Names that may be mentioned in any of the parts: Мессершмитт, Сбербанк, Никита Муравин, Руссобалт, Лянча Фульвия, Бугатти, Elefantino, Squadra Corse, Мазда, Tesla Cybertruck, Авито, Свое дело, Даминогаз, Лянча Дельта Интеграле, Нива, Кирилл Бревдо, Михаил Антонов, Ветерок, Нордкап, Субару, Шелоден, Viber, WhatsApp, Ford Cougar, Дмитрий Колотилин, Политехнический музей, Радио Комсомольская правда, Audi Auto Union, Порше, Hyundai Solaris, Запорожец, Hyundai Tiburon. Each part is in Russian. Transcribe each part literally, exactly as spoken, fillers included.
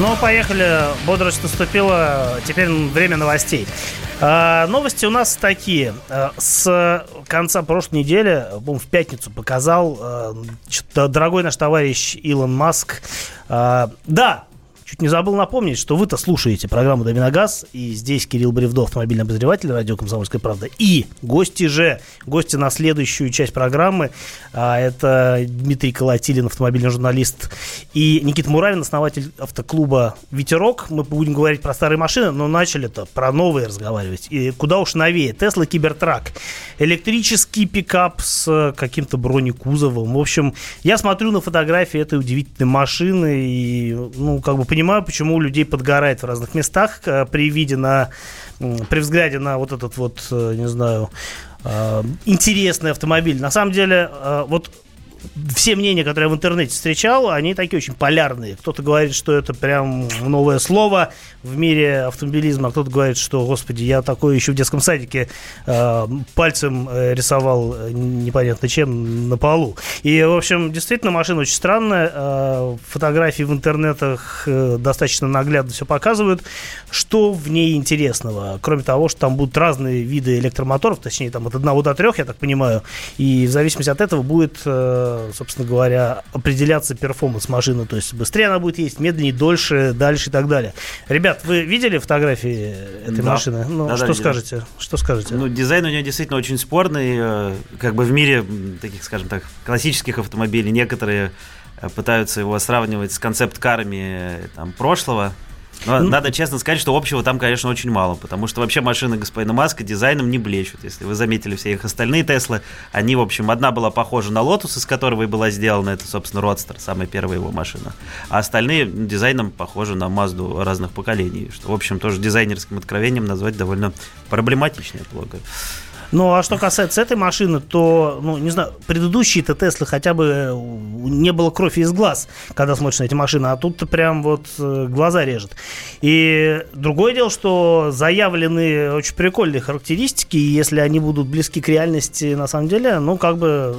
Ну, поехали, бодрость наступила, теперь время новостей. А, новости у нас такие. С конца прошлой недели, по-моему, в пятницу показал, значит, дорогой наш товарищ Илон Маск. А, да, чуть не забыл напомнить, что вы-то слушаете программу «Даминогаз», и здесь Кирилл Бревдо, автомобильный обозреватель «Радио Комсомольская правда», и гости же, гости на следующую часть программы, а, это Дмитрий Колотилин, автомобильный журналист, и Никита Муравин, основатель автоклуба «Ветерок». Мы будем говорить про старые машины, но начали-то про новые разговаривать, и куда уж новее. Tesla Cybertruck, электрический пикап с каким-то бронекузовом. В общем, я смотрю на фотографии этой удивительной машины и, ну, как бы понимаю, почему у людей подгорает в разных местах при виде на, при взгляде на вот этот вот, не знаю, интересный автомобиль. На самом деле, вот все мнения, которые я в интернете встречал, они такие очень полярные. Кто-то говорит, что это прям новое слово в мире автомобилизма, а кто-то говорит, что, господи, я такое еще в детском садике э, пальцем рисовал непонятно чем на полу. И, в общем, действительно, машина очень странная. Э, фотографии в интернетах э, достаточно наглядно все показывают, что в ней интересного. Кроме того, что там будут разные виды электромоторов, точнее, там от одного до трех, я так понимаю, и в зависимости от этого будет... Э, собственно говоря, определяться перформанс машины. То есть быстрее она будет ездить, медленнее, дольше, дальше и так далее. Ребят, вы видели фотографии этой да. машины? Ну, да, что да, скажете? Видел. Что скажете? Ну, дизайн у нее действительно очень спорный. Как бы в мире таких, скажем так, классических автомобилей некоторые пытаются его сравнивать с концепт-карами там, прошлого. Но ну, надо честно сказать, что общего там, конечно, очень мало, потому что вообще машины господина Маска дизайном не блещут. Если вы заметили все их остальные Теслы, они, в общем, одна была похожа на Лотус, из которого и была сделана, это, собственно, Родстер, самая первая его машина, а остальные дизайном похожи на Мазду разных поколений, что, в общем, тоже дизайнерским откровением назвать довольно проблематично, я полагаю. Ну, а что касается этой машины, то, ну, не знаю, предыдущие-то Теслы хотя бы не было крови из глаз, когда смотришь на эти машины, а тут-то прям вот глаза режет. И другое дело, что заявлены очень прикольные характеристики, и если они будут близки к реальности, на самом деле, ну, как бы...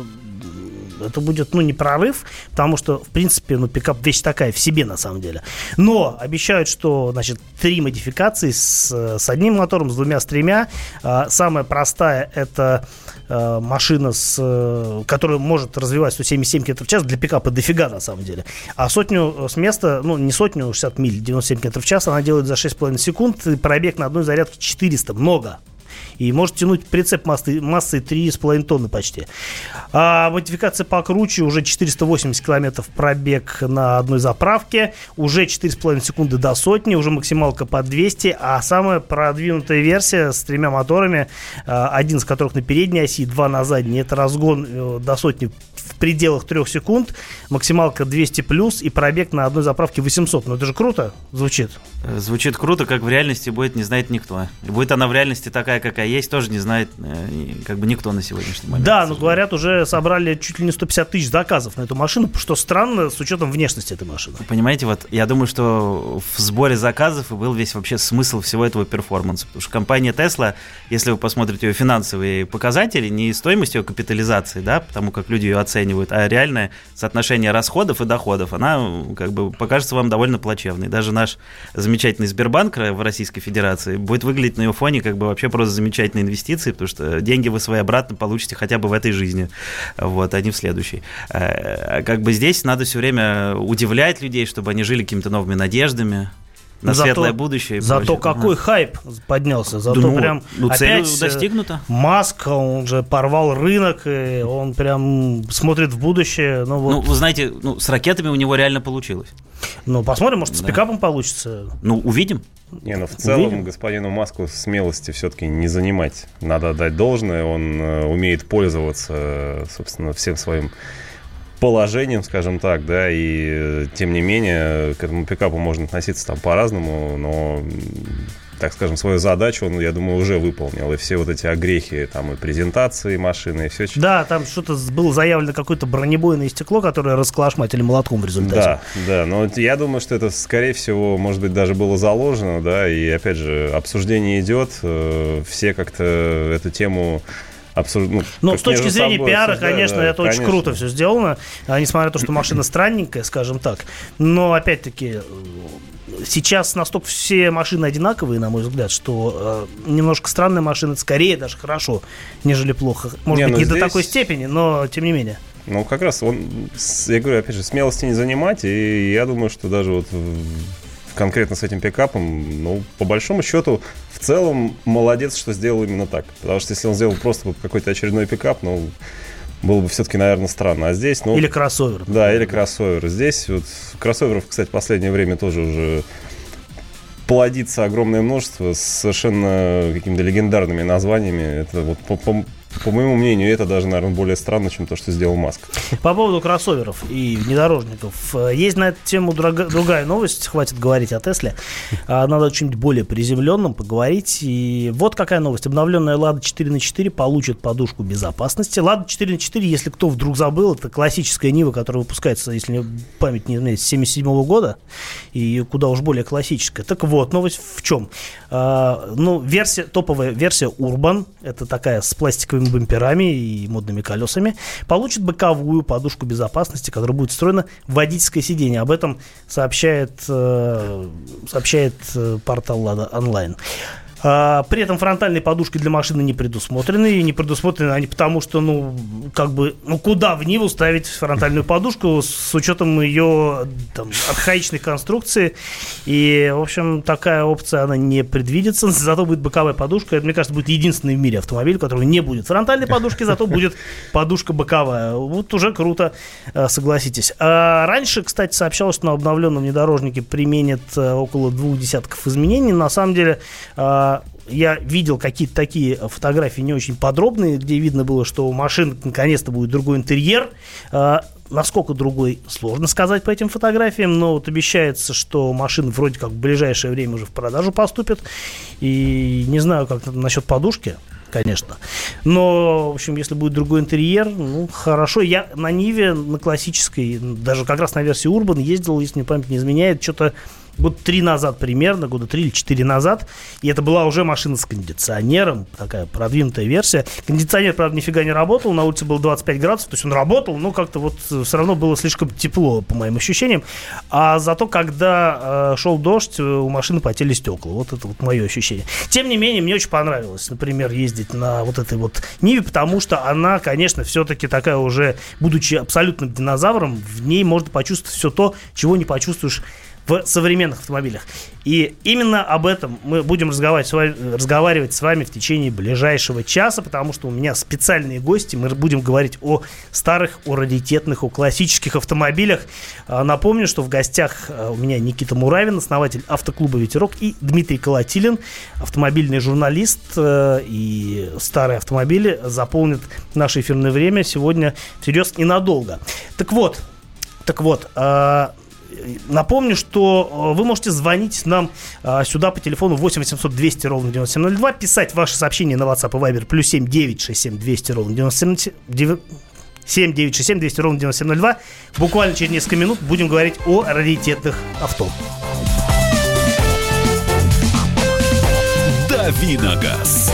Это будет, ну, не прорыв, потому что, в принципе, ну, пикап вещь такая в себе, на самом деле. Но обещают, что, значит, три модификации с, с одним мотором, с двумя, с тремя. А, самая простая – это а, машина, с, которая может развивать сто семьдесят семь километров в час. Для пикапа дофига, на самом деле. А сотню с места, ну, не сотню, шестьдесят миль, девяносто семь километров в час, она делает за шесть с половиной секунд. И пробег на одной зарядке четыреста. Много. И может тянуть прицеп массой, массой три с половиной тонны почти. А модификация покруче, уже четыреста восемьдесят километров пробег на одной заправке, уже четыре с половиной секунды до сотни, уже максималка по двести, а самая продвинутая версия с тремя моторами, один из которых на передней оси, два на задней, это разгон до сотни в пределах трех секунд, максималка двести плюс и пробег на одной заправке восемьсот. Ну это же круто звучит. Звучит круто, как в реальности будет, не знает никто. Будет она в реальности такая, какая есть, тоже не знает как бы никто на сегодняшний момент. Да, но говорят, уже собрали чуть ли не сто пятьдесят тысяч заказов на эту машину, что странно с учетом внешности этой машины. Понимаете, вот я думаю, что в сборе заказов и был весь вообще смысл всего этого перформанса, потому что компания Tesla, если вы посмотрите ее финансовые показатели, не стоимость ее капитализации, да, потому как люди ее оценивают, а реальное соотношение расходов и доходов, она как бы покажется вам довольно плачевной. Даже наш замечательный Сбербанк в Российской Федерации будет выглядеть на ее фоне как бы вообще просто замечательно. Замечательные инвестиции, потому что деньги вы свои обратно получите хотя бы в этой жизни, вот, а не в следующей. Как бы здесь надо все время удивлять людей, чтобы они жили какими-то новыми надеждами на зато, светлое будущее. Зато какой а. хайп поднялся, зато ну, прям ну, цель опять достигнута. Маск, он же порвал рынок, и он прям смотрит в будущее. Ну, вот. Ну вы знаете, ну, с ракетами у него реально получилось. Ну, посмотрим, может, с да. пикапом получится. Ну, увидим. Не, ну в целом увидим. Господину Маску смелости все-таки не занимать. Надо отдать должное. Он э, умеет пользоваться, собственно, всем своим положением, скажем так, да, и э, тем не менее к этому пикапу можно относиться там по-разному, но, так скажем, свою задачу он, я думаю, уже выполнил. И все вот эти огрехи, там, и презентации машины, и все. Да, там что-то было заявлено, какое-то бронебойное стекло, которое расколошматили молотком в результате. Да, да, но я думаю, что это, скорее всего, может быть, даже было заложено, да, и, опять же, обсуждение идет, все как-то эту тему... Абсурд... Ну, Но с точки зрения пиара, да, конечно, да, это конечно. Очень круто все сделано, несмотря на то, что машина странненькая, скажем так. Но, опять-таки, сейчас настолько все машины одинаковые, на мой взгляд, что э, немножко странная машина, это скорее даже хорошо, нежели плохо. Может не, быть, ну не здесь... до такой степени, но тем не менее. Ну, как раз, он, я говорю, опять же, смелости не занимать, и я думаю, что даже вот конкретно с этим пикапом, ну, по большому счету, в целом, молодец, что сделал именно так. Потому что если он сделал просто какой-то очередной пикап, ну, было бы все-таки, наверное, странно. А здесь, ну... Или кроссовер. Да, или кроссовер. Здесь вот кроссоверов, кстати, в последнее время тоже уже плодится огромное множество с совершенно какими-то легендарными названиями. Это вот по... по По моему мнению, это даже, наверное, более странно, чем то, что сделал Маск. По поводу кроссоверов и внедорожников. Есть на эту тему другая новость. Хватит говорить о Тесле. Надо о чем-нибудь более приземленном поговорить. И вот какая новость. Обновленная Лада четыре на четыре получит подушку безопасности. Лада четыре на четыре, если кто вдруг забыл, это классическая Нива, которая выпускается, если память не изменяется, с семьдесят седьмого года. И куда уж более классическая. Так вот, новость в чем? Ну, версия, топовая версия Urban. Это такая с пластиковой бамперами и модными колесами, получит боковую подушку безопасности, которая будет встроена в водительское сиденье. Об этом сообщает, э, сообщает портал Лада онлайн. А, при этом фронтальные подушки для машины не предусмотрены, и не предусмотрены они потому, что, ну, как бы, ну, куда в Ниву ставить фронтальную подушку с учетом ее там архаичной конструкции, и, в общем, такая опция, она не предвидится, зато будет боковая подушка, это, мне кажется, будет единственный в мире автомобиль, у которого не будет фронтальной подушки, зато будет подушка боковая, вот уже круто, согласитесь. А раньше, кстати, сообщалось, что на обновленном внедорожнике применят около двух десятков изменений, на самом деле... Я видел какие-то такие фотографии не очень подробные, где видно было, что у машины наконец-то будет другой интерьер. Насколько другой, сложно сказать по этим фотографиям, но вот обещается, что машина вроде как в ближайшее время уже в продажу поступит. И не знаю, как насчет подушки, конечно. Но, в общем, если будет другой интерьер, ну, хорошо. Я на Ниве, на классической, даже как раз на версии Urban ездил, если мне память не изменяет, что-то года три назад примерно, года три или четыре назад. И это была уже машина с кондиционером, такая продвинутая версия. Кондиционер, правда, нифига не работал, на улице было двадцать пять градусов, то есть он работал, но как-то вот все равно было слишком тепло, по моим ощущениям. А зато, когда э, шел дождь, у машины потели стекла. Вот это вот мое ощущение. Тем не менее, мне очень понравилось, например, ездить на вот этой вот Ниве, потому что она, конечно, все-таки такая уже, будучи абсолютным динозавром, в ней можно почувствовать все то, чего не почувствуешь в современных автомобилях. И именно об этом мы будем разговаривать с вами в течение ближайшего часа, потому что у меня специальные гости. Мы будем говорить о старых, о раритетных, о классических автомобилях. Напомню, что в гостях у меня Никита Муравин, основатель автоклуба «Ветерок», и Дмитрий Колотилин, автомобильный журналист. И старые автомобили заполнят наше эфирное время сегодня всерьез и надолго. Так вот, так вот... Напомню, что вы можете звонить нам сюда по телефону восемь восемьсот двести ровно девяносто семь ноль два, писать ваши сообщения на WhatsApp и Viber плюс семь девятьсот шестьдесят семь двести ровно девяносто семь ноль два, ровно девяносто семь ноль два. Буквально через несколько минут будем говорить о раритетных авто. Давиногаз.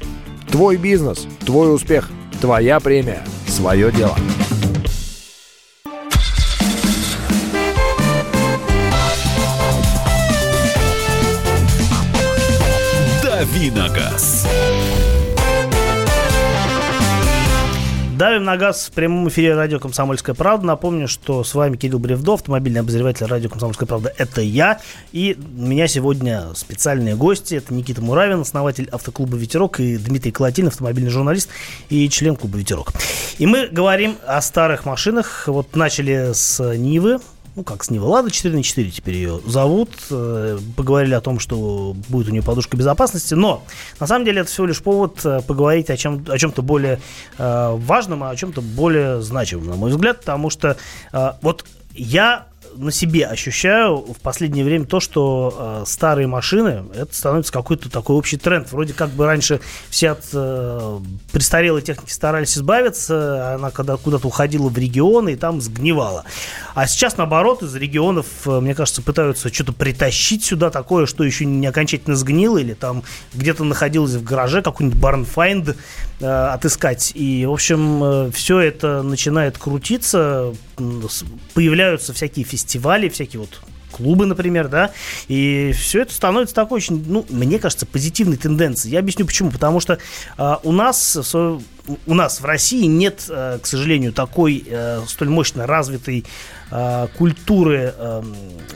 Твой бизнес, твой успех, твоя премия, свое дело. Дави на газ. Давим на газ в прямом эфире радио «Комсомольская правда». Напомню, что с вами Кирилл Бревдо, автомобильный обозреватель радио «Комсомольская правда». Это я. И у меня сегодня специальные гости. Это Никита Муравин, основатель автоклуба «Ветерок», и Дмитрий Колотилин, автомобильный журналист и член клуба «Ветерок». И мы говорим о старых машинах. Вот начали с Нивы. Ну, как с Нивы, Лада четыре на четыре теперь ее зовут. Поговорили о том, что будет у нее подушка безопасности. Но, на самом деле, это всего лишь повод поговорить о, чем, о чем-то более э, важном, а о чем-то более значимом, на мой взгляд. Потому что э, вот я на себе ощущаю в последнее время то, что э, старые машины, это становится какой-то такой общий тренд. Вроде как бы раньше все от э, престарелой техники старались избавиться, она когда куда-то уходила в регионы и там сгнивала. А сейчас, наоборот, из регионов, э, мне кажется, пытаются что-то притащить сюда такое, что еще не окончательно сгнило, или там где-то находилось в гараже, какой-нибудь барнфайнд э, отыскать. И, в общем, э, все это начинает крутиться, появляются всякие фестивали, всякие вот клубы, например, да, и все это становится такой очень, ну, мне кажется, позитивной тенденцией. Я объясню почему. Потому что э, у нас у нас в России нет, э, к сожалению, такой э, столь мощно развитой э, культуры, э,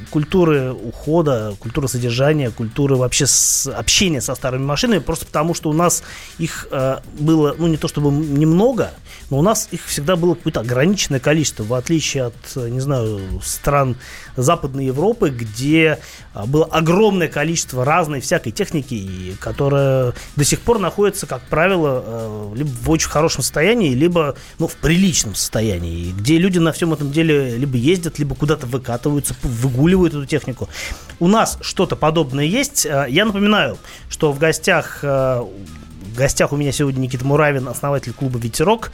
культуры ухода, культуры содержания, культуры вообще с, общения со старыми машинами, просто потому что у нас их э, было, ну, не то чтобы немного, но у нас их всегда было какое-то ограниченное количество, в отличие от, не знаю, стран Западной Европы, где было огромное количество разной всякой техники, которая до сих пор находится, как правило, либо в очень хорошем состоянии, либо, ну, в приличном состоянии, где люди на всем этом деле либо ездят, либо куда-то выкатываются, выгуливают эту технику. У нас что-то подобное есть. Я напоминаю, что в гостях... В гостях у меня сегодня Никита Муравин, основатель клуба «Ветерок»,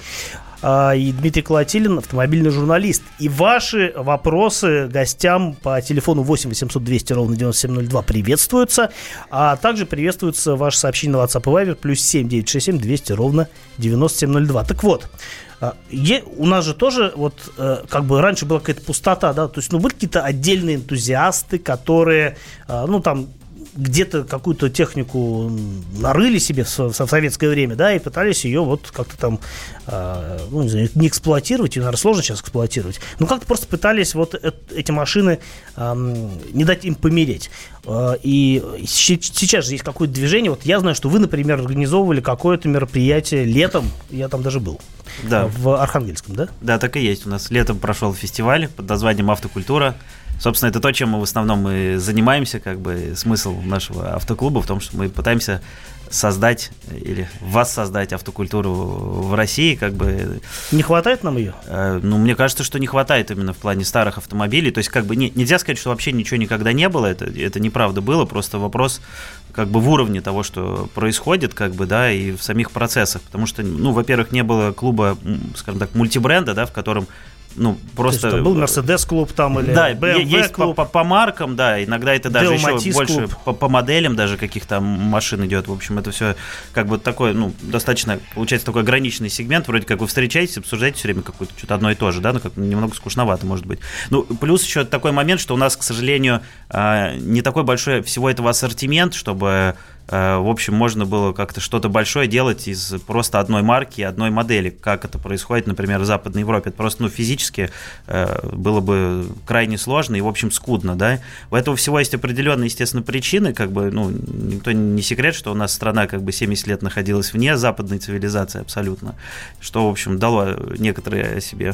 и Дмитрий Колотилин, автомобильный журналист. И ваши вопросы гостям по телефону восемь восемьсот двести ровно девяносто семь ноль два приветствуются, а также приветствуются ваши сообщения на WhatsApp и Viber плюс семь девятьсот шестьдесят семь двести ровно девяносто семь ноль два. Так вот, у нас же тоже вот как бы раньше была какая-то пустота, да, то есть, ну, были какие-то отдельные энтузиасты, которые, ну, там, где-то какую-то технику нарыли себе в советское время, да, и пытались ее вот как-то там, ну, не знаю, не эксплуатировать, ее, наверное, сложно сейчас эксплуатировать, но как-то просто пытались вот эти машины, не дать им помереть. И сейчас же есть какое-то движение. Вот я знаю, что вы, например, организовывали какое-то мероприятие летом, я там даже был, да. В Архангельском, да? Да, так и есть. У нас летом прошел фестиваль под названием «Автокультура». Собственно, это то, чем мы в основном и занимаемся, как бы смысл нашего автоклуба в том, что мы пытаемся создать или воссоздать автокультуру в России, как бы... Не хватает нам ее? Э, ну, мне кажется, что не хватает именно в плане старых автомобилей, то есть как бы не, нельзя сказать, что вообще ничего никогда не было, это, это неправда было, просто вопрос как бы в уровне того, что происходит, как бы, да, и в самих процессах, потому что, ну, во-первых, не было клуба, скажем так, мультибренда, да, в котором... Ну, просто... То есть, был Мерседес-клуб там или да, бэ эм вэ-клуб. По, по, по маркам, да, иногда это даже еще больше по, по моделям даже каких-то машин идет. В общем, это все как бы такой, ну, достаточно, получается, такой ограниченный сегмент. Вроде как вы встречаетесь, обсуждаете все время какое-то что-то одно и то же, да, ну, как немного скучновато, может быть. Ну, плюс еще такой момент, что у нас, к сожалению, не такой большой всего этого ассортимент, чтобы... В общем, можно было как-то что-то большое делать из просто одной марки, одной модели, как это происходит, например, в Западной Европе. Это просто, ну, физически было бы крайне сложно и, в общем, скудно, да. У этого всего есть определенные, естественно, причины, как бы, ну, никто не секрет, что у нас страна как бы семьдесят лет находилась вне западной цивилизации абсолютно, что, в общем, дало некоторые себе...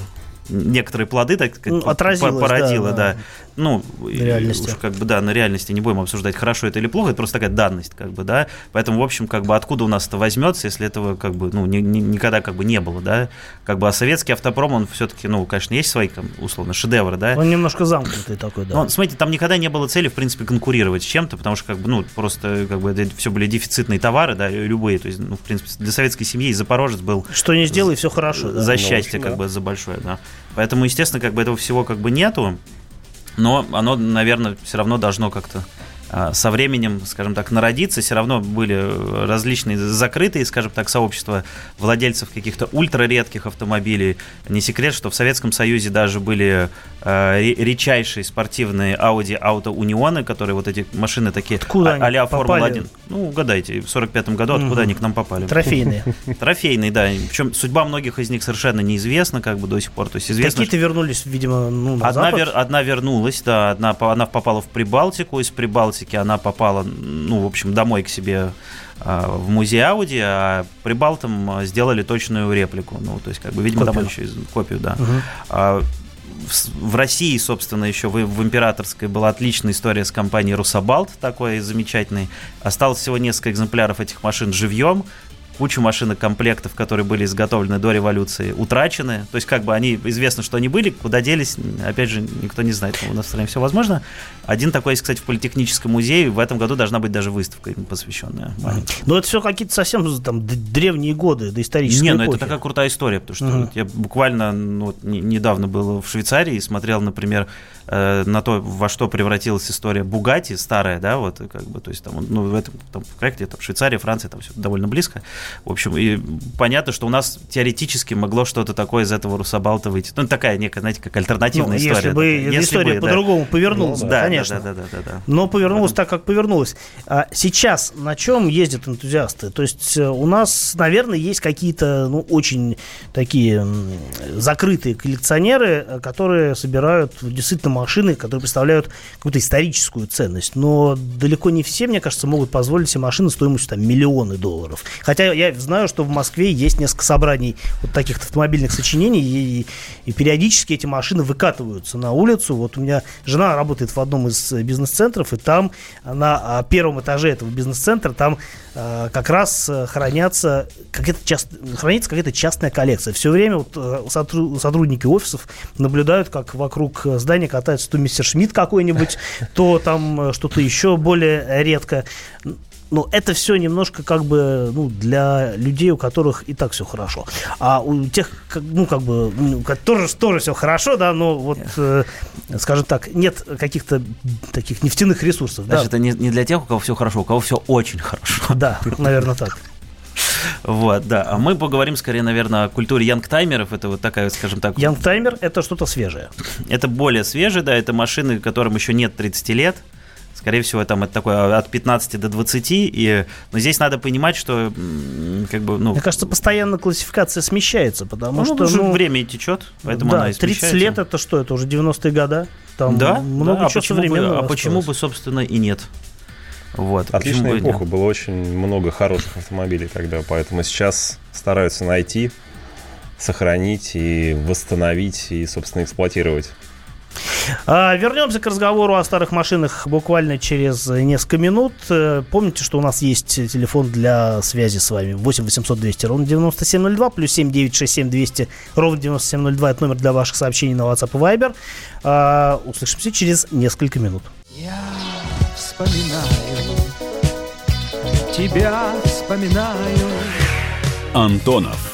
Некоторые плоды, так сказать, ну, породило, да, да. да. Ну, уж как бы, да, на реальности не будем обсуждать, хорошо это или плохо, это просто такая данность, как бы, да. Поэтому, в общем, как бы откуда у нас это возьмется, если этого как бы, ну, ни, ни, никогда как бы не было, да. Как бы, а советский автопром, он все-таки, ну, конечно, есть свои, там, условно, шедевры, да. Он немножко замкнутый такой, да. Но, смотрите, там никогда не было цели, в принципе, конкурировать с чем-то, потому что, как бы, ну, просто, как бы, это все были дефицитные товары, да, любые. То есть, ну, в принципе, для советской семьи Запорожец был... Что не сделай, все хорошо. За да, счастье, да. как бы, за большое, да. Поэтому, естественно, как бы этого всего как бы нету, но оно, наверное, все равно должно как-то со временем, скажем так, народиться. Все равно были различные закрытые, скажем так, сообщества владельцев каких-то ультраредких автомобилей. Не секрет, что в Советском Союзе даже были э, редчайшие спортивные Audi Auto Union, которые вот эти машины такие а-ля Формула один. Ну, угадайте, в сорок пятом году откуда угу. они к нам попали? Трофейные. Трофейные, да. Причем судьба многих из них совершенно неизвестна как бы до сих пор. То есть известно, какие-то что... вернулись, видимо, ну, на одна, вер... одна вернулась, да. Одна... Она попала в Прибалтику, из Прибалтики она попала, ну, в общем, домой к себе э, в музей Ауди, а прибалтам сделали точную реплику. Ну, то есть, как бы, видимо, копию. Там еще и копию, да. Угу. А, в, в России, собственно, еще в, в Императорской была отличная история с компанией «Руссобалт», такой замечательной. Осталось всего несколько экземпляров этих машин живьем. кучу машинокомплектов, которые были изготовлены до революции, утрачены. То есть, как бы они, известно, что они были, куда делись, опять же, никто не знает. У нас в стране все возможно. Один такой есть, кстати, в Политехническом музее. В этом году должна быть даже выставка им посвященная. Но это все какие-то совсем там древние годы, доисторические эпохи. Не, ну это такая крутая история, потому что uh-huh. я буквально ну, недавно был в Швейцарии и смотрел, например, на то, во что превратилась история Бугатти, старая, да, вот, как бы, то есть там, ну, в этом, там, как где-то, Швейцария, Франция, там все довольно близко, в общем, и понятно, что у нас теоретически могло что-то такое из этого Руссобалта выйти, ну, такая некая, знаете, как альтернативная ну, история. Если бы если история бы, по-другому да. повернулась, ну, да, конечно, да, да, да, да, да. но повернулась Потом... так, как повернулась. А сейчас на чем ездят энтузиасты? То есть у нас, наверное, есть какие-то, ну, очень такие закрытые коллекционеры, которые собирают действительно машины, которые представляют какую-то историческую ценность, но далеко не все, мне кажется, могут позволить себе машины стоимостью там миллионы долларов. Хотя я знаю, что в Москве есть несколько собраний вот таких автомобильных сочинений, и, и периодически эти машины выкатываются на улицу. Вот у меня жена работает в одном из бизнес-центров, и там на первом этаже этого бизнес-центра там э, как раз хранятся какая-то част... хранится какая-то частная коллекция. Все время вот сотру... сотрудники офисов наблюдают, как вокруг здания катается то мессершмитт какой-нибудь, то там что-то еще более редко. Но это все немножко как бы ну, для людей, у которых и так все хорошо. А у тех, ну, как бы, тоже, тоже все хорошо, да, но вот, э, скажем так, нет каких-то таких нефтяных ресурсов. Значит, да? Это не для тех, у кого все хорошо, у кого все очень хорошо. Да, наверное, так. Вот, да. А мы поговорим скорее, наверное, о культуре янгтаймеров. Это вот такая, скажем так... Янгтаймер – это что-то свежее. Это более свежее, да. Это машины, которым еще нет тридцати лет. Скорее всего, там это такое от пятнадцати до двадцати. И, но здесь надо понимать, что как бы, ну... Мне кажется, постоянно классификация смещается, потому ну, что... Уже ну, время течет, поэтому да, она и смещается. тридцать лет – это что? Это уже девяностые годы? Там да, много да, а чего современного. А почему бы, собственно, и нет? Вот, отличная эпоха, было очень много хороших автомобилей тогда, поэтому сейчас стараются найти, сохранить и восстановить, и, собственно, эксплуатировать. Вернемся к разговору о старых машинах буквально через несколько минут. Помните, что у нас есть телефон для связи с вами восемь восемьсот двести ровно девяносто семь ноль два, плюс семь девятьсот шестьдесят семь двести ровно девяносто семь ноль два. Это номер для ваших сообщений на WhatsApp и Viber. Услышимся через несколько минут. Я вспоминаю, тебя вспоминаю. Антонов.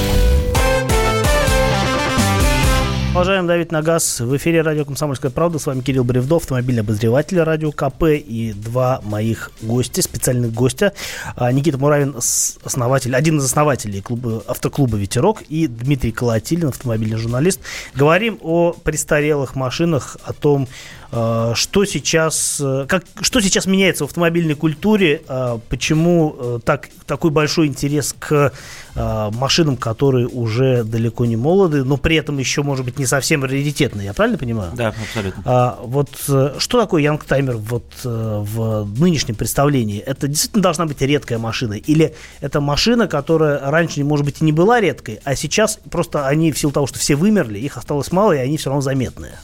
Продолжаем давить на газ. В эфире радио «Комсомольская правда». С вами Кирилл Бревдо, автомобильный обозреватель радио КП, и два моих гостя, специальных гостя. Никита Муравин, основатель, один из основателей клуба, автоклуба «Ветерок», и Дмитрий Колотилин, автомобильный журналист. Говорим о престарелых машинах, о том, что сейчас, как, что сейчас меняется в автомобильной культуре, почему так, такой большой интерес к машинам, которые уже далеко не молоды, но при этом еще, может быть, не совсем раритетные, я правильно понимаю? Да, абсолютно. А, вот что такое янгтаймер вот, в нынешнем представлении? Это действительно должна быть редкая машина? Или это машина, которая раньше, может быть, и не была редкой, а сейчас просто они в силу того, что все вымерли, их осталось мало, и они все равно заметные?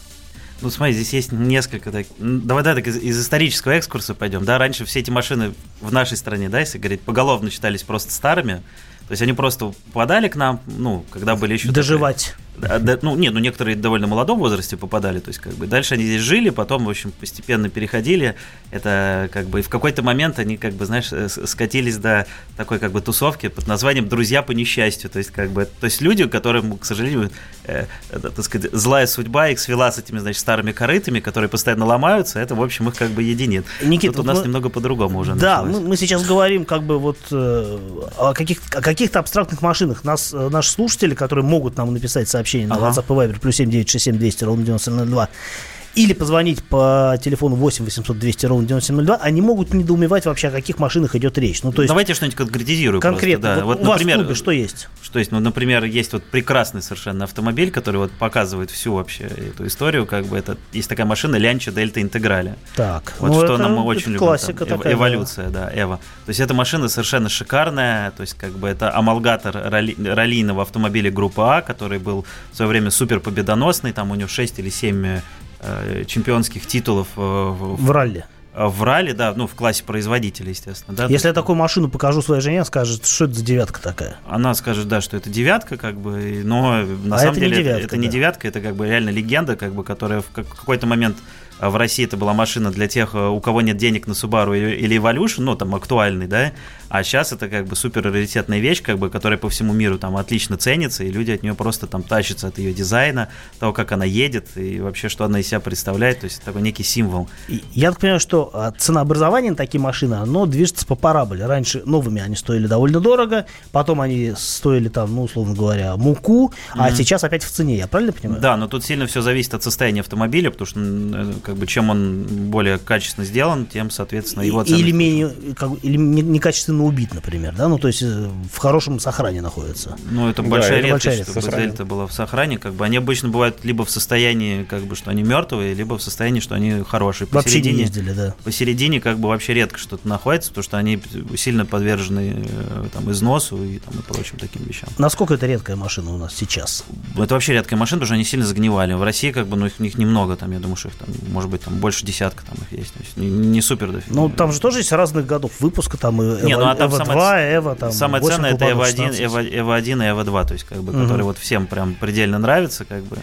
Ну, смотри, здесь есть несколько... Так... Давай, да, так из, из исторического экскурса пойдем. Да, раньше все эти машины в нашей стране, да, если говорить, поголовно считались просто старыми. То есть они просто попадали к нам, ну, когда были еще... Доживать. Такие... Ну, нет, ну некоторые в довольно молодом возрасте попадали, то есть как бы дальше они здесь жили, потом, в общем, постепенно переходили, это как бы и в какой-то момент они как бы, знаешь, скатились до такой как бы тусовки под названием «Друзья по несчастью», то есть как бы, то есть люди, которым, к сожалению, э, так сказать, злая судьба их свела с этими, значит, старыми корытами, которые постоянно ломаются, это, в общем, их как бы единит. Никита, тут вот у нас мы... немного по-другому уже да, началось. Да, мы, мы сейчас говорим как бы вот э, о, каких, о каких-то абстрактных машинах. Нас, э, наши слушатели, которые могут нам написать сообщение на ага. WhatsApp и Viber, плюс семь девятьсот шестьдесят семь двести ровно девяносто ноль два, или позвонить по телефону восемь восемьсот двести ровно девяносто семь ноль два, они могут недоумевать вообще, о каких машинах идет речь. Ну, то есть давайте что-нибудь конкретизируем. Конкретно. Просто, да. Вот, у например, вас в клубе что есть? Что есть? Ну, например, есть вот прекрасный совершенно автомобиль, который вот показывает всю вообще эту историю. Как бы это, есть такая машина Лянча Дельта Интеграле. Так. Вот ну, что это, нам мы очень любим. Классика там, такая. Эволюция, да, Эва. То есть эта машина совершенно шикарная. То есть как бы это амалгатор ралли, раллийного автомобиля группы А, который был в свое время супер победоносный. Там у него шесть или семь чемпионских титулов в, в ралли. В ралли, да, ну в классе производителя, естественно. Да, если да, я такую машину покажу своей жене, она скажет, что это за девятка такая. Она скажет, да, что это девятка, как бы, но на а самом это деле не девятка, это, это да. не девятка, это как бы реально легенда, как бы, которая в какой-то момент в России это была машина для тех, у кого нет денег на Subaru или Evolution, ну там актуальный, да. А сейчас это как бы супер раритетная вещь, как бы, которая по всему миру там отлично ценится, и люди от нее просто там тащатся от ее дизайна, того, как она едет, и вообще, что она из себя представляет, то есть такой некий символ. И я так понимаю, что ценообразование на такие машины, оно движется по параболе. Раньше новыми они стоили довольно дорого, потом они стоили там, ну, условно говоря, муку, mm-hmm. а сейчас опять в цене, я правильно понимаю? Да, но тут сильно все зависит от состояния автомобиля, потому что как бы чем он более качественно сделан, тем, соответственно, его цена. Или менее, как, или некачественно убит, например, да, ну то есть в хорошем сохране находится. Ну это большая да, редкость, чтобы Дельта была в сохране, как бы они обычно бывают либо в состоянии, как бы, что они мертвые, либо в состоянии, что они хорошие. Посередине, вообще не ездили, да. Посередине как бы вообще редко что-то находится, потому что они сильно подвержены там износу и там и прочим таким вещам. Насколько это редкая машина у нас сейчас? Это вообще редкая машина, потому что они сильно загнивали. В России как бы, ну их, их немного, там, я думаю, что их там, может быть, там больше десятка там их есть, есть не, не супер дофига. Ну там же тоже есть разных годов выпуска там и. Не, ну, а там Эва два, Эва там. Самое ценное это Эва один, Эва один и Эва два, то есть, как бы, угу. которые вот всем прям предельно нравятся, как бы.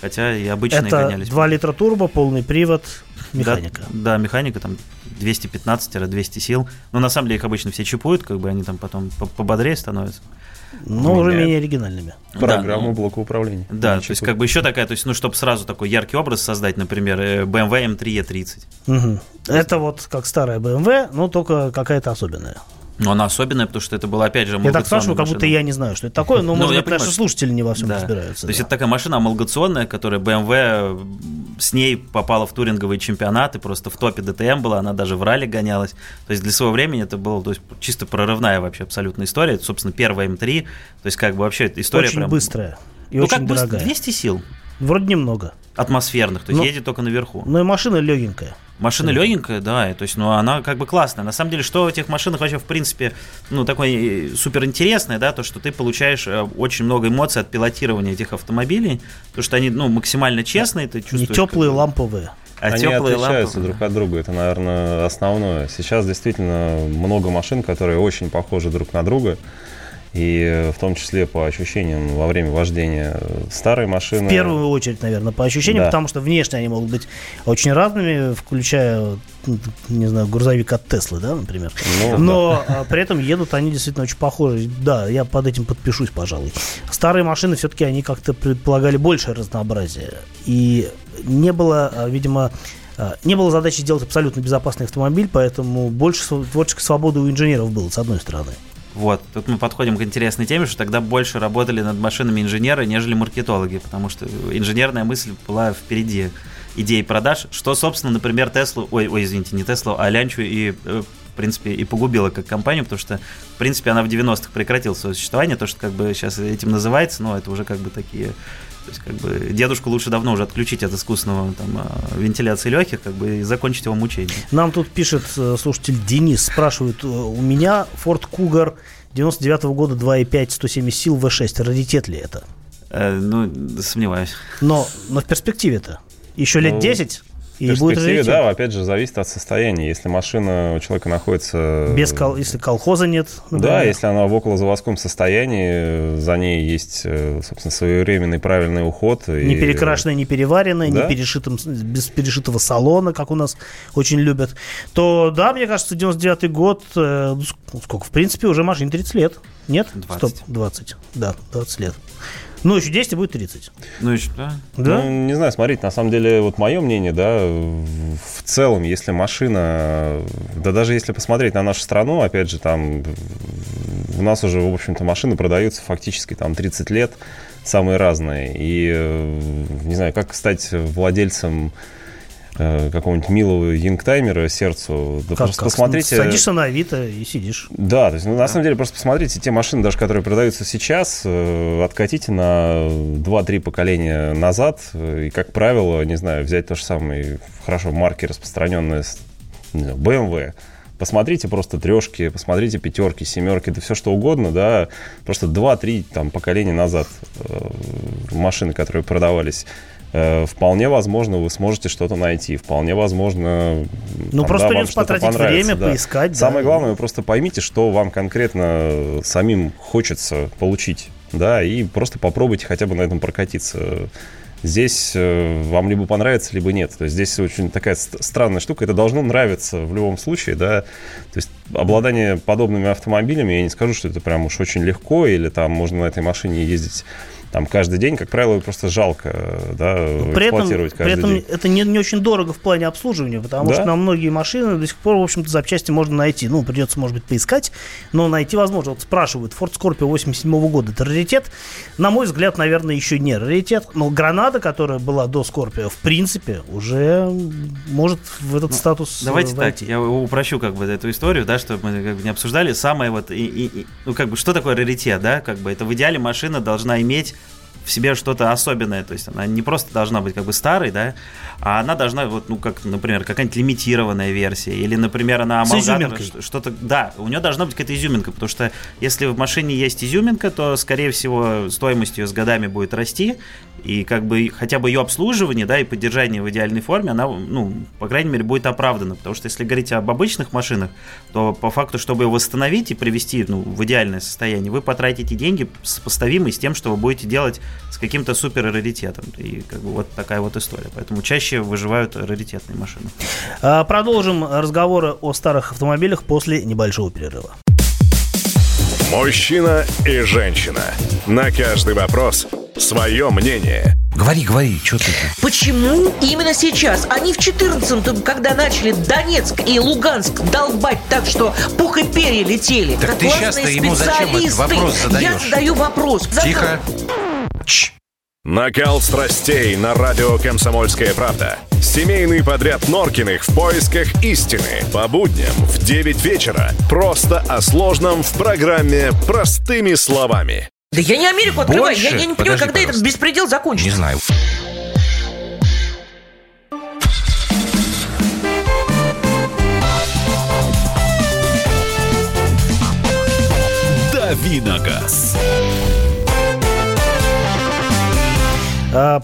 Хотя и обычные это гонялись. два литра турбо, полный привод, механика. Да, да, механика там двести пятнадцать - двести сил. Но на самом деле их обычно все чипуют, как бы они там потом пободрее становятся. Но уже менее оригинальными. Программу да, блока управления. Да, то есть, как бы еще такая, то есть, ну, чтобы сразу такой яркий образ создать, например, бэ эм вэ эм три и тридцать. Угу. Это вот как старая бэ эм вэ, но только какая-то особенная. Но она особенная, потому что это была, опять же, амалгационная. Я так спрашиваю, машина. Как будто я не знаю, что это такое, но, может быть, наши слушатели не во всем да. разбираются. То да. есть это такая машина амалгационная, которая бэ эм вэ, с ней попала в туринговые чемпионаты, просто в топе дэ тэ эм была, она даже в ралли гонялась. То есть для своего времени это была, то есть, чисто прорывная вообще абсолютная история. Это, собственно, первая эм три, то есть как бы вообще история очень прям... быстрая и ну, очень дорогая. Ну как двести сил? Вроде немного. Атмосферных, то есть но, едет только наверху. Ну и машина легенькая. Машина легенькая, да, и, то есть, ну, она как бы классная. На самом деле, что в этих машинах вообще, в принципе, ну, такое суперинтересное, да, то, что ты получаешь очень много эмоций от пилотирования этих автомобилей, потому что они, ну, максимально честные, ты чувствуешь. Не теплые, как... ламповые. А они отличаются лампы, друг да. от друга, это, наверное, основное. Сейчас действительно много машин, которые очень похожи друг на друга. И в том числе по ощущениям во время вождения старой машины. В первую очередь, наверное, по ощущениям, да. потому что внешне они могут быть очень разными, включая, не знаю, грузовик от Теслы, да, например. Ну, но да. при этом едут они действительно очень похожи. Да, я под этим подпишусь, пожалуй. Старые машины все-таки они как-то предполагали большее разнообразие. И не было, видимо... Не было задачи сделать абсолютно безопасный автомобиль, поэтому больше творческой свободы у инженеров было, с одной стороны. Вот, тут мы подходим к интересной теме, что тогда больше работали над машинами инженеры, нежели маркетологи, потому что инженерная мысль была впереди идей продаж, что, собственно, например, Теслу, ой, ой, извините, не Теслу, а Лянчу и... в принципе, и погубила как компанию, потому что, в принципе, она в девяностых прекратила свое существование, то, что как бы сейчас этим называется, но это уже как бы такие, то есть как бы дедушку лучше давно уже отключить от искусственного там, вентиляции легких, как бы и закончить его мучение. Нам тут пишет слушатель Денис, спрашивает, у меня Ford Cougar девяносто девятого года два и пять, сто семьдесят сил вэ шесть, раритет ли это? Э, ну, сомневаюсь. Но, но в перспективе-то еще ну... лет десять... В перспективе, да, опять же, зависит от состояния. Если машина у человека находится... Без кол... Если колхоза нет. Например. Да, если она в околозаводском состоянии, за ней есть, собственно, своевременный правильный уход. Не и... перекрашенная, не переваренная, да? не перешитым, без перешитого салона, как у нас очень любят. То, да, мне кажется, девяносто девятый год, э, сколько, в принципе, уже машине тридцать лет. Нет? двадцать. Стоп, двадцать. Да, двадцать лет. Ну, еще десять, и будет тридцать. Ну, еще, да? Да? Ну, не знаю, смотрите, на самом деле, вот мое мнение, да, в целом, если машина, да даже если посмотреть на нашу страну, опять же, там, у нас уже, в общем-то, машины продаются фактически, там, тридцать лет, самые разные. И, не знаю, как стать владельцем какого-нибудь милого янгтаймера сердцу. Да как, просто как? Посмотрите... Садишься на Авито и сидишь. Да, то есть, ну, на да. самом деле, просто посмотрите те машины, даже которые продаются сейчас, откатите на два-три поколения назад, и, как правило, не знаю, взять то же самое, хорошо, марки распространенные, не знаю, бэ эм вэ. Посмотрите просто трешки, посмотрите пятерки, семерки, да все что угодно, да, просто два-три там поколения назад машины, которые продавались. Вполне возможно, вы сможете что-то найти. Вполне возможно, ну, там, просто да, вам что-то потратить время, да. поискать. Самое да. главное, вы просто поймите, что вам конкретно самим хочется получить, да, и просто попробуйте хотя бы на этом прокатиться. Здесь вам либо понравится, либо нет. То есть здесь очень такая странная штука. Это должно нравиться в любом случае, да. То есть обладание подобными автомобилями, я не скажу, что это прям уж очень легко, или там можно на этой машине ездить там каждый день, как правило, просто жалко, да, при эксплуатировать этом, каждый при этом день. Это не, не очень дорого в плане обслуживания, потому да? что на многие машины до сих пор, в общем-то, запчасти можно найти. Ну, придется, может быть, поискать, но найти возможно. Вот спрашивают, Ford Scorpio восемьдесят седьмого года – это раритет? На мой взгляд, наверное, еще не раритет. Но граната, которая была до Scorpio, в принципе, уже может в этот ну, статус давайте войти. Так, я упрощу как бы эту историю, да, чтобы мы как бы не обсуждали. Самое вот, и, и, и, ну, как бы, что такое раритет, да, как бы, это в идеале машина должна иметь в себе что-то особенное, то есть она не просто должна быть как бы старой, да, а она должна вот, ну, как, например, какая-нибудь лимитированная версия, или, например, она амалгатор, что-то, да, у нее должна быть какая-то изюминка, потому что если в машине есть изюминка, то, скорее всего, стоимость ее с годами будет расти, и как бы хотя бы ее обслуживание, да, и поддержание в идеальной форме, она, ну, по крайней мере, будет оправдана, потому что если говорить об обычных машинах, то по факту, чтобы ее восстановить и привести, ну, в идеальное состояние, вы потратите деньги сопоставимые с тем, что вы будете делать с каким-то супер-раритетом. И как бы вот такая вот история. Поэтому чаще выживают раритетные машины. Продолжим разговоры о старых автомобилях после небольшого перерыва. Мужчина и женщина. На каждый вопрос свое мнение. Говори, говори, что ты... Почему именно сейчас? Они в четырнадцатом, когда начали Донецк и Луганск долбать так, что пух и перья летели. Так ты сейчас-то ему зачем этот вопрос задаешь? Я задаю вопрос. Тихо. Ч. Накал страстей на радио «Комсомольская правда». Семейный подряд Норкиных в поисках истины. По будням в девять вечера. Просто о сложном в программе «Простыми словами». Да я не Америку открываю. Я, я не понимаю, Подожди, когда пожалуйста. этот беспредел закончится. Не знаю. Даминогаз.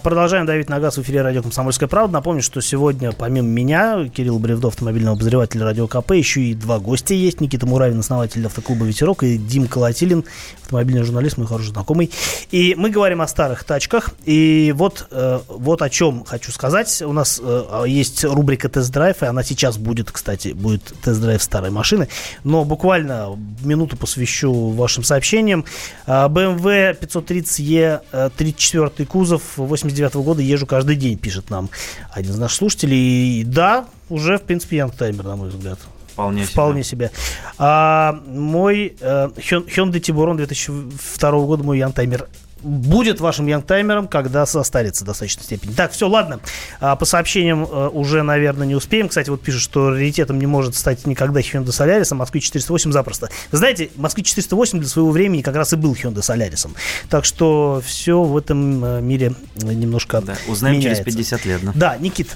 Продолжаем давить на газ в эфире радио «Комсомольская правда». Напомню, что сегодня, помимо меня, Кирилл Бревдо, автомобильного обозревателя радио КП, еще и два гостя есть. Никита Муравин, основатель автоклуба «Ветерок», и Дим Колотилин, автомобильный журналист, мой хороший знакомый. И мы говорим о старых тачках. И вот, вот о чем хочу сказать. У нас есть рубрика «Тест-драйв», и она сейчас будет, кстати, будет тест-драйв старой машины. Но буквально минуту посвящу вашим сообщениям. бэ эм вэ пятьсот тридцать е, тридцать четвёртый кузов, восемьдесят девятого года, езжу каждый день, пишет нам один из наших слушателей. И да, уже, в принципе, янгтаймер, на мой взгляд. Вполне, Вполне себе. себе. А, мой uh, Hyundai Tiburon две тысячи второго года, мой янгтаймер, будет вашим янгтаймером, когда состарится в достаточной степени. Так, все, ладно. По сообщениям уже, наверное, не успеем. Кстати, вот пишут, что раритетом не может стать никогда Hyundai Solaris, а Москвич четыреста восемь запросто. Вы знаете, Москвич четыреста восемь для своего времени как раз и был Hyundai Solaris. Так что все в этом мире немножко да, узнаем меняется. Через пятьдесят лет. Да, да Никит,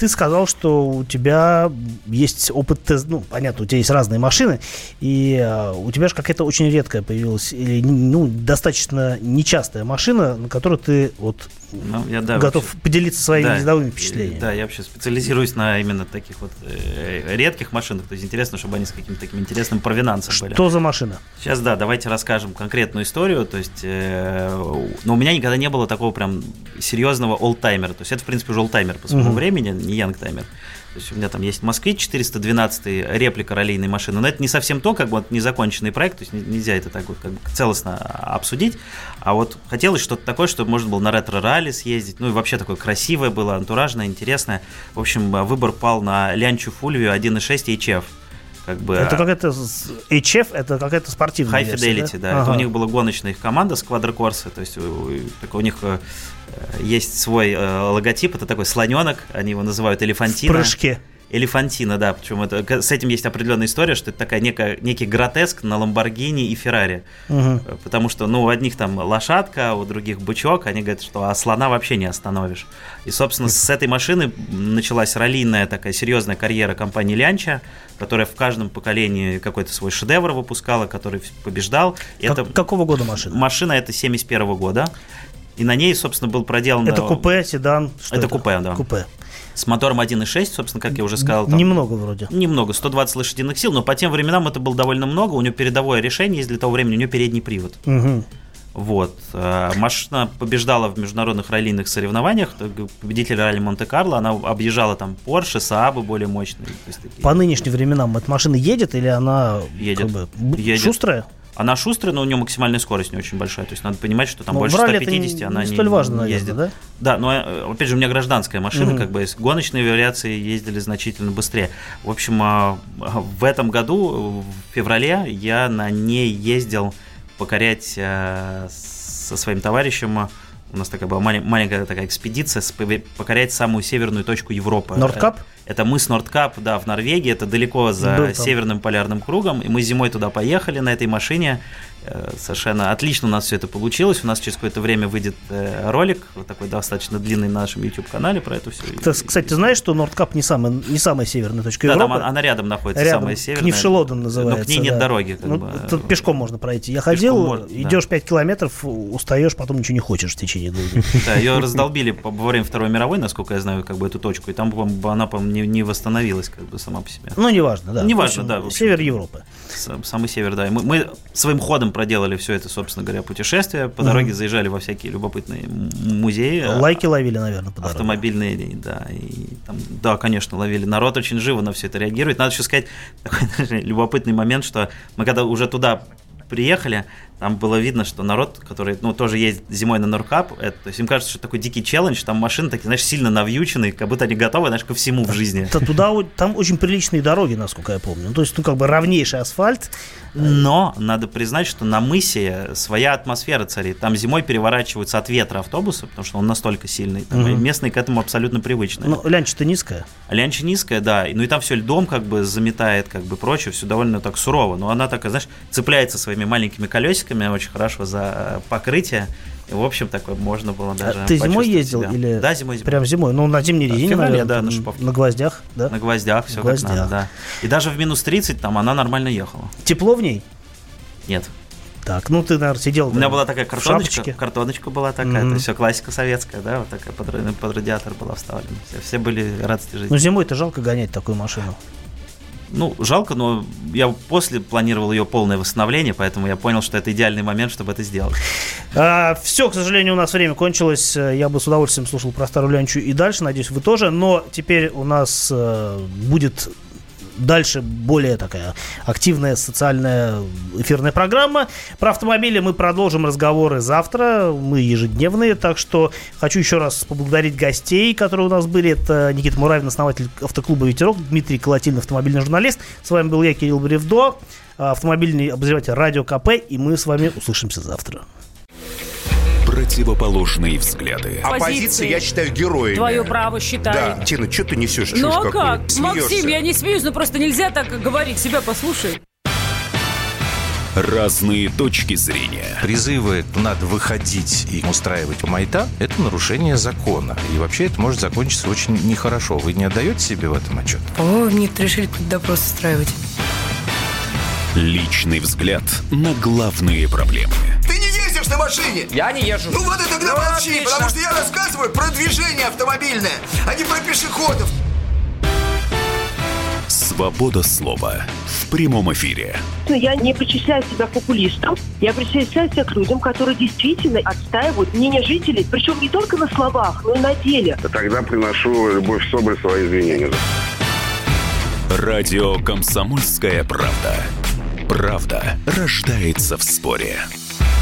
ты сказал, что у тебя есть опыт, ну, понятно, у тебя есть разные машины, и у тебя же какая-то очень редкая появилась, или, ну, достаточно нечастая машина, на которую ты вот... Ну, я, да, готов вообще поделиться своими, да, ездовыми впечатлениями. Да, я вообще специализируюсь на именно таких вот редких машинах. То есть интересно, чтобы они с каким-то таким интересным провинансом что были. Что за машина? Сейчас, да, давайте расскажем конкретную историю. То есть, э, но у меня никогда не было такого прям серьезного олдтаймера. То есть это, в принципе, уже олдтаймер по своему uh-huh. времени, не янгтаймер. То есть у меня там есть Москвич четыреста двенадцать, реплика раллийной машины. Но это не совсем то, как бы вот незаконченный проект, то есть нельзя это так вот как бы целостно обсудить. А вот хотелось что-то такое, чтобы можно было на ретро-ралли съездить. Ну и вообще такое красивое было, антуражное, интересное. В общем, выбор пал на Лянчу Фульвию один и шесть эйч эф. Как бы, это какая-то эйч эф, это какая-то спортивная версия. High Fidelity, да. да. Ага. Это у них была гоночная их команда Squadra Corse. То есть у, у, у них есть свой э, логотип, это такой слоненок, они его называют Elefantino. В прыжке. Elefantino, да. Причем это, с этим есть определенная история, что это такая некая, некий гротеск на Lamborghini и Ferrari. Угу. Потому что, ну, у одних там лошадка, у других бычок, они говорят, что а слона вообще не остановишь. И, собственно, с этой машины началась раллийная такая серьезная карьера компании Лянча, которая в каждом поколении какой-то свой шедевр выпускала, который побеждал. Как, это... Какого года машина? Машина это семьдесят первого года. И на ней, собственно, был проделан... Это купе, седан? Что это, это купе, да. Купе. С мотором один и шесть, собственно, как я уже сказал. Там немного вроде. Немного, сто двадцать лошадиных сил, но по тем временам это было довольно много. У нее передовое решение есть для того времени, у нее передний привод. Угу. Вот. Машина побеждала в международных раллийных соревнованиях. Победитель ралли Монте-Карло. Она объезжала там Порше, Саабы более мощные. Такие... По нынешним временам эта машина едет или она едет. Как бы, едет. Шустрая? Она шустрая, но у нее максимальная скорость не очень большая. То есть надо понимать, что там но больше сто пятьдесят не, она не, не столь важно, не ездит. Наверное, да? Да, но опять же у меня гражданская машина, угу. как бы гоночные вариации ездили значительно быстрее. В общем, в этом году, в феврале, я на ней ездил покорять со своим товарищем. У нас такая была маленькая такая экспедиция покорять самую северную точку Европы. Нордкап? Это мыс Нордкап, да, в Норвегии. Это далеко за северным полярным кругом. И мы зимой туда поехали на этой машине. Совершенно отлично у нас все это получилось. У нас через какое-то время выйдет ролик, вот такой достаточно длинный на нашем YouTube-канале про это все. Ты, кстати, ты знаешь, что Нордкап не, самый, не самая северная точка Европы? Да, там, она рядом находится, рядом, самая северная. К ней в Шелоден называется. Но к ней нет да. дороги. Как ну, бы. Тут пешком можно пройти. Я ходил, можно, идешь да. пять километров, устаешь, потом ничего не хочешь в течение двух дней. Да, ее раздолбили во время Второй мировой, насколько я знаю, как бы эту точку, и там она, по-моему, не восстановилась как бы сама по себе. Ну, неважно, да. Неважно, да. Север Европы. Самый север, да. Мы своим ходом проделали все это, собственно говоря, путешествие. По mm-hmm. дороге заезжали во всякие любопытные музеи. Лайки ловили, наверное, по дороге. Автомобильные, да. И там, да, конечно, ловили. Народ очень живо на все это реагирует. Надо еще сказать такой даже любопытный момент, что мы когда уже туда приехали, там было видно, что народ, который, ну, тоже ездит зимой на Норкап, это, то есть им кажется, что такой дикий челлендж, там машины такие, знаешь, сильно навьюченные, как будто они готовы, знаешь, ко всему в жизни. Да, туда, там очень приличные дороги, насколько я помню, то есть, ну, как бы ровнейший асфальт. Но надо признать, что на мысе своя атмосфера царит, там зимой переворачиваются от ветра автобусы, потому что он настолько сильный, там, угу. и местные к этому абсолютно привычны. Ну, Лянча-то низкая. Лянча низкая, да, ну и там все льдом как бы заметает, как бы прочее, все довольно так сурово, но она такая, знаешь, цепляется своими маленькими колесиками, очень хорошо за покрытие. И, в общем, такое можно было даже. А ты зимой ездил себя. Или? Да, зимой, зимой. Прям зимой. Ну, на зимней резине, наверное, да, на, на гвоздях, да? На гвоздях, все как надо, да. И даже в минус тридцать там она нормально ехала. Тепло в ней? Нет. Так, ну ты, наверное, сидел. У меня была такая картоночка, картоночка была такая, mm-hmm. это все классика советская, да, вот такая под, под радиатор была вставлена. Все, все были рады жизни. Ну зимой-то жалко гонять такую машину. Ну, жалко, но я после планировал ее полное восстановление, поэтому я понял, что это идеальный момент, чтобы это сделать. А, все, к сожалению, у нас время кончилось. Я бы с удовольствием слушал про старую Лянчу и дальше, надеюсь, вы тоже. Но теперь у нас э, будет дальше более такая активная социальная эфирная программа. Про автомобили мы продолжим разговоры завтра. Мы ежедневные, так что хочу еще раз поблагодарить гостей, которые у нас были. Это Никита Муравин, основатель автоклуба «Ветерок», Дмитрий Колотилин, автомобильный журналист. С вами был я, Кирилл Бревдо, автомобильный обозреватель «Радио КП». И мы с вами услышимся завтра. Противоположные взгляды. Оппозиции, я считаю, героями. Твое право считаю. Да, Тина, что ты несешь? Ну а как? Смеешься. Максим, я не смеюсь, но просто нельзя так говорить. Себя послушай. Разные точки зрения. Призывы «надо выходить и устраивать майта» — это нарушение закона. И вообще это может закончиться очень нехорошо. Вы не отдаете себе в этом отчет? По-моему, нет, решили допрос устраивать. Личный взгляд на главные проблемы. Ты не ездишь на машине? Я не езжу. Ну вот и тогда ну, молчи, отлично. Потому что я рассказываю про движение автомобильное, а не про пешеходов. Свобода слова в прямом эфире. Я не причисляю себя к популистам. Я причисляю себя к людям, которые действительно отстаивают мнение жителей. Причем не только на словах, но и на деле. Тогда приношу любовь Соболь свои извинения. Радио «Комсомольская правда». Правда рождается в споре.